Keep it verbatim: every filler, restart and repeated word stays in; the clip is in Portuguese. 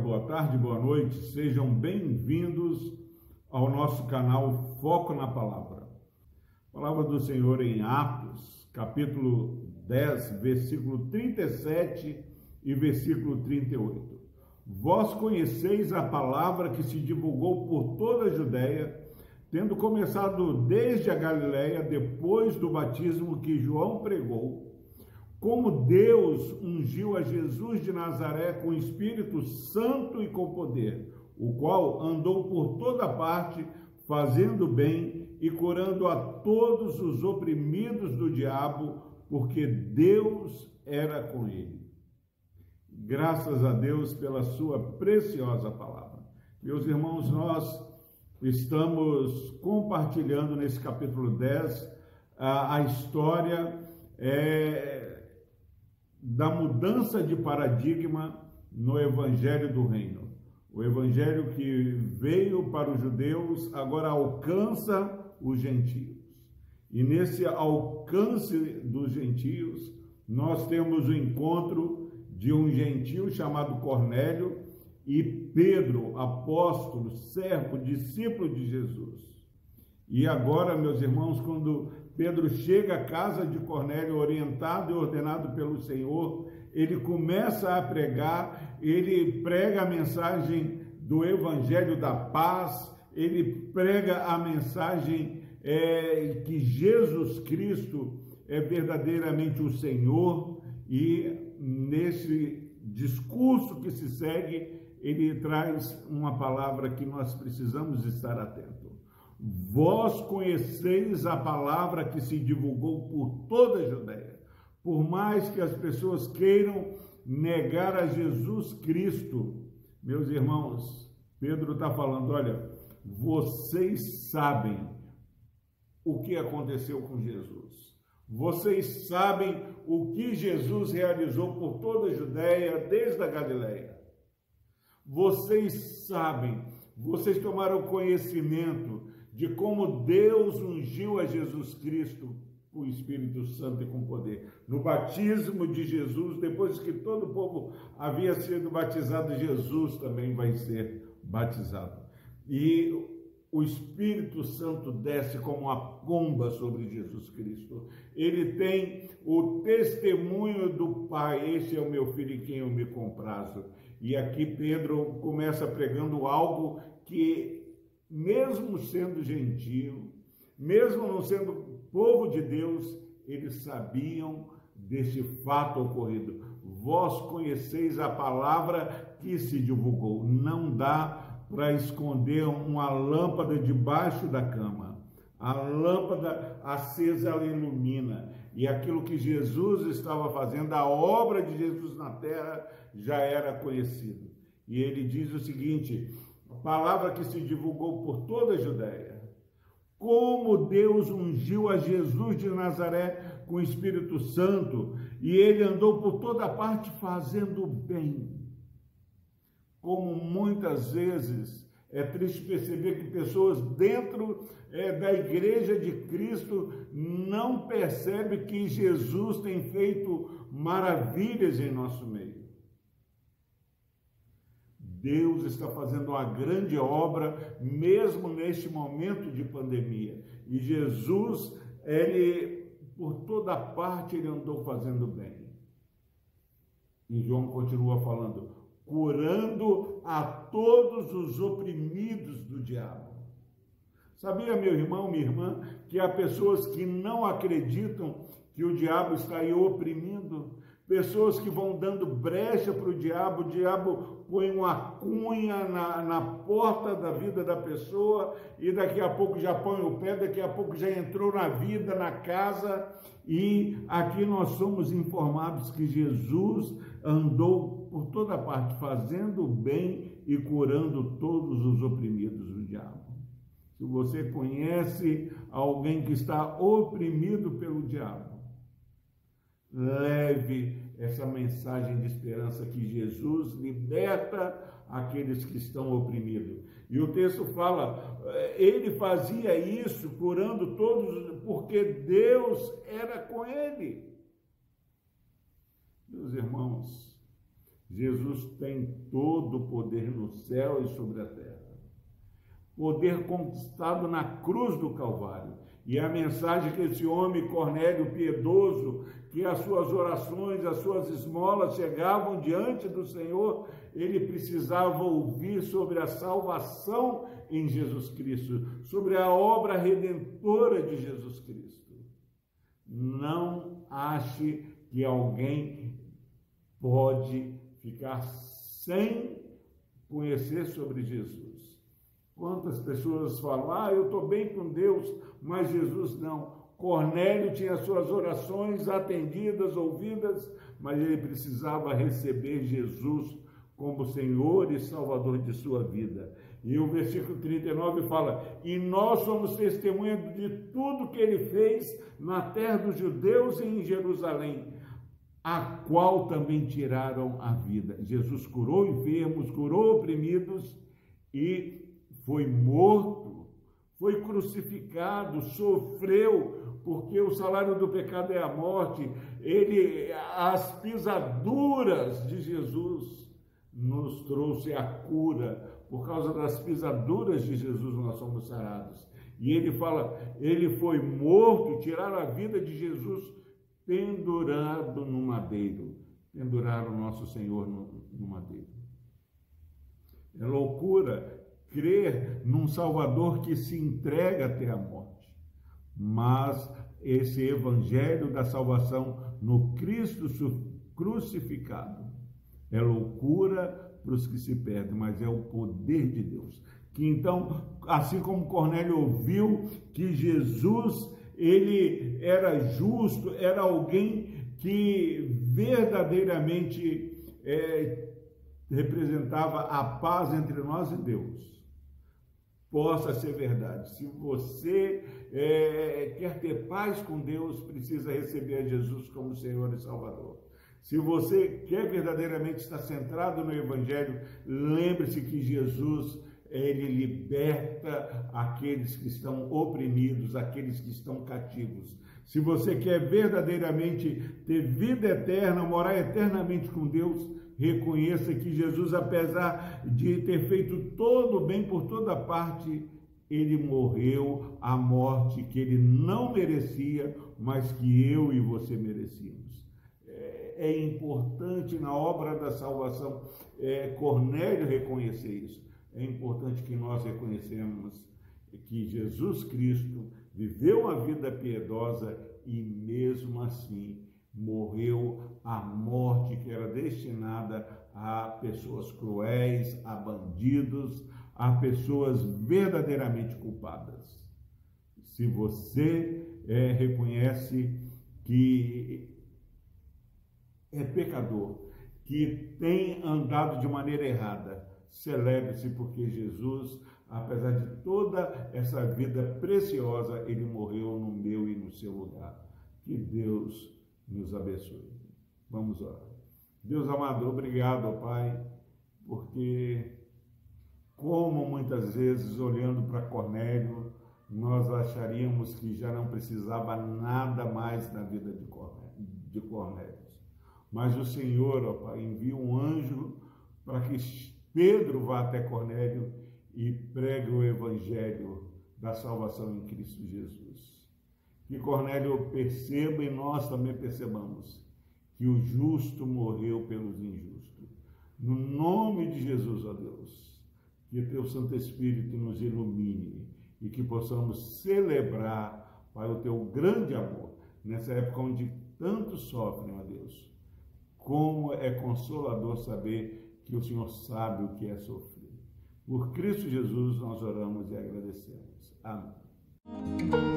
boa tarde, boa noite, sejam bem-vindos ao nosso canal Foco na Palavra. A palavra do Senhor em Atos, capítulo dez, versículo trinta e sete e versículo trinta e oito. Vós conheceis a palavra que se divulgou por toda a Judeia, tendo começado desde a Galileia, depois do batismo que João pregou, como Deus ungiu a Jesus de Nazaré com o Espírito Santo e com poder, o qual andou por toda parte, fazendo bem e curando a todos os oprimidos do diabo, porque Deus era com ele. Graças a Deus pela sua preciosa palavra. Meus irmãos, nós estamos compartilhando nesse capítulo dez a, a história é, da mudança de paradigma no Evangelho do Reino. O Evangelho que veio para os judeus, agora alcança os gentios. E nesse alcance dos gentios, nós temos o encontro de um gentio chamado Cornelio e Pedro, apóstolo, servo, discípulo de Jesus. E agora, meus irmãos, quando Pedro chega à casa de Cornélio, orientado e ordenado pelo Senhor, ele começa a pregar, ele prega a mensagem do Evangelho da Paz, ele prega a mensagem é, que Jesus Cristo é verdadeiramente o Senhor, e nesse discurso que se segue, ele traz uma palavra que nós precisamos estar atentos. Vós conheceis a palavra que se divulgou por toda a Judeia. Por mais que as pessoas queiram negar a Jesus Cristo, meus irmãos, Pedro está falando, olha, vocês sabem o que aconteceu com Jesus. Vocês sabem o que Jesus realizou por toda a Judeia, desde a Galileia. Vocês sabem, vocês tomaram conhecimento de como Deus ungiu a Jesus Cristo com o Espírito Santo e com poder. No batismo de Jesus, depois que todo o povo havia sido batizado, Jesus também vai ser batizado. E o Espírito Santo desce como uma pomba sobre Jesus Cristo. Ele tem o testemunho do Pai: este é o meu filho em quem eu me comprazo. E aqui Pedro começa pregando algo que, mesmo sendo gentio, mesmo não sendo povo de Deus, eles sabiam desse fato ocorrido. Vós conheceis a palavra que se divulgou. Não dá para esconder uma lâmpada debaixo da cama. A lâmpada acesa, ela ilumina. E aquilo que Jesus estava fazendo, a obra de Jesus na terra, já era conhecido. E ele diz o seguinte: a palavra que se divulgou por toda a Judeia, como Deus ungiu a Jesus de Nazaré com o Espírito Santo, e ele andou por toda parte fazendo bem. Como muitas vezes é triste perceber que pessoas dentro é, da igreja de Cristo não percebem que Jesus tem feito maravilhas em nosso meio. Deus está fazendo uma grande obra, mesmo neste momento de pandemia. E Jesus, ele, por toda parte, ele andou fazendo bem. E João continua falando, curando a todos os oprimidos do diabo. Sabia, meu irmão, minha irmã, que há pessoas que não acreditam que o diabo está aí oprimindo? Pessoas que vão dando brecha para o diabo, o diabo põe uma cunha na, na porta da vida da pessoa, e daqui a pouco já põe o pé, daqui a pouco já entrou na vida, na casa. E aqui nós somos informados que Jesus andou por toda parte, fazendo o bem e curando todos os oprimidos do diabo. Se você conhece alguém que está oprimido pelo diabo, leve essa mensagem de esperança que Jesus liberta aqueles que estão oprimidos. E o texto fala, ele fazia isso curando todos, porque Deus era com ele. Meus irmãos, Jesus tem todo o poder no céu e sobre a terra. Poder conquistado na cruz do Calvário. E a mensagem que esse homem, Cornélio, piedoso, que as suas orações, as suas esmolas chegavam diante do Senhor, ele precisava ouvir sobre a salvação em Jesus Cristo, sobre a obra redentora de Jesus Cristo. Não ache que alguém pode ficar sem conhecer sobre Jesus. Quantas pessoas falam, ah, eu estou bem com Deus, mas Jesus não. Cornélio tinha suas orações atendidas, ouvidas, mas ele precisava receber Jesus como Senhor e Salvador de sua vida. E o versículo trinta e nove fala, e nós somos testemunhas de tudo que ele fez na terra dos judeus e em Jerusalém, a qual também tiraram a vida. Jesus curou enfermos, curou oprimidos e foi morto, foi crucificado, sofreu, porque o salário do pecado é a morte. Ele, as pisaduras de Jesus nos trouxe a cura. Por causa das pisaduras de Jesus nós somos sarados. E ele fala, ele foi morto, tiraram a vida de Jesus pendurado no madeiro. Penduraram nosso Senhor no, no madeiro. É loucura crer num Salvador que se entrega até a morte. Mas esse evangelho da salvação no Cristo crucificado é loucura para os que se perdem, mas é o poder de Deus. Que então, assim como Cornélio ouviu que Jesus, ele era justo, era alguém que verdadeiramente é, representava a paz entre nós e Deus, possa ser verdade. Se você é, quer ter paz com Deus, precisa receber a Jesus como Senhor e Salvador. Se você quer verdadeiramente estar centrado no Evangelho, lembre-se que Jesus, ele liberta aqueles que estão oprimidos, aqueles que estão cativos. Se você quer verdadeiramente ter vida eterna, morar eternamente com Deus, reconheça que Jesus, apesar de ter feito todo o bem por toda parte, ele morreu a morte que ele não merecia, mas que eu e você merecíamos. É importante na obra da salvação, é, Cornélio reconhecer isso. É importante que nós reconhecemos que Jesus Cristo viveu uma vida piedosa e mesmo assim morreu a morte que era destinada a pessoas cruéis, a bandidos, a pessoas verdadeiramente culpadas. Se você é, reconhece que é pecador, que tem andado de maneira errada, celebre-se, porque Jesus, apesar de toda essa vida preciosa, ele morreu no meu e no seu lugar. Que Deus nos abençoe. Vamos orar. Deus amado, obrigado, Pai, porque como muitas vezes, olhando para Cornélio, nós acharíamos que já não precisava nada mais na vida de Cornélio. Mas o Senhor, ó Pai, envia um anjo para que Pedro vá até Cornélio e pregue o evangelho da salvação em Cristo Jesus. Que Cornélio perceba e nós também percebamos que o justo morreu pelos injustos. No nome de Jesus, ó Deus, que teu Santo Espírito nos ilumine e que possamos celebrar, Pai, o teu grande amor nessa época onde tantos sofrem, ó Deus. Como é consolador saber que o Senhor sabe o que é sofrer. Por Cristo Jesus nós oramos e agradecemos. Amém.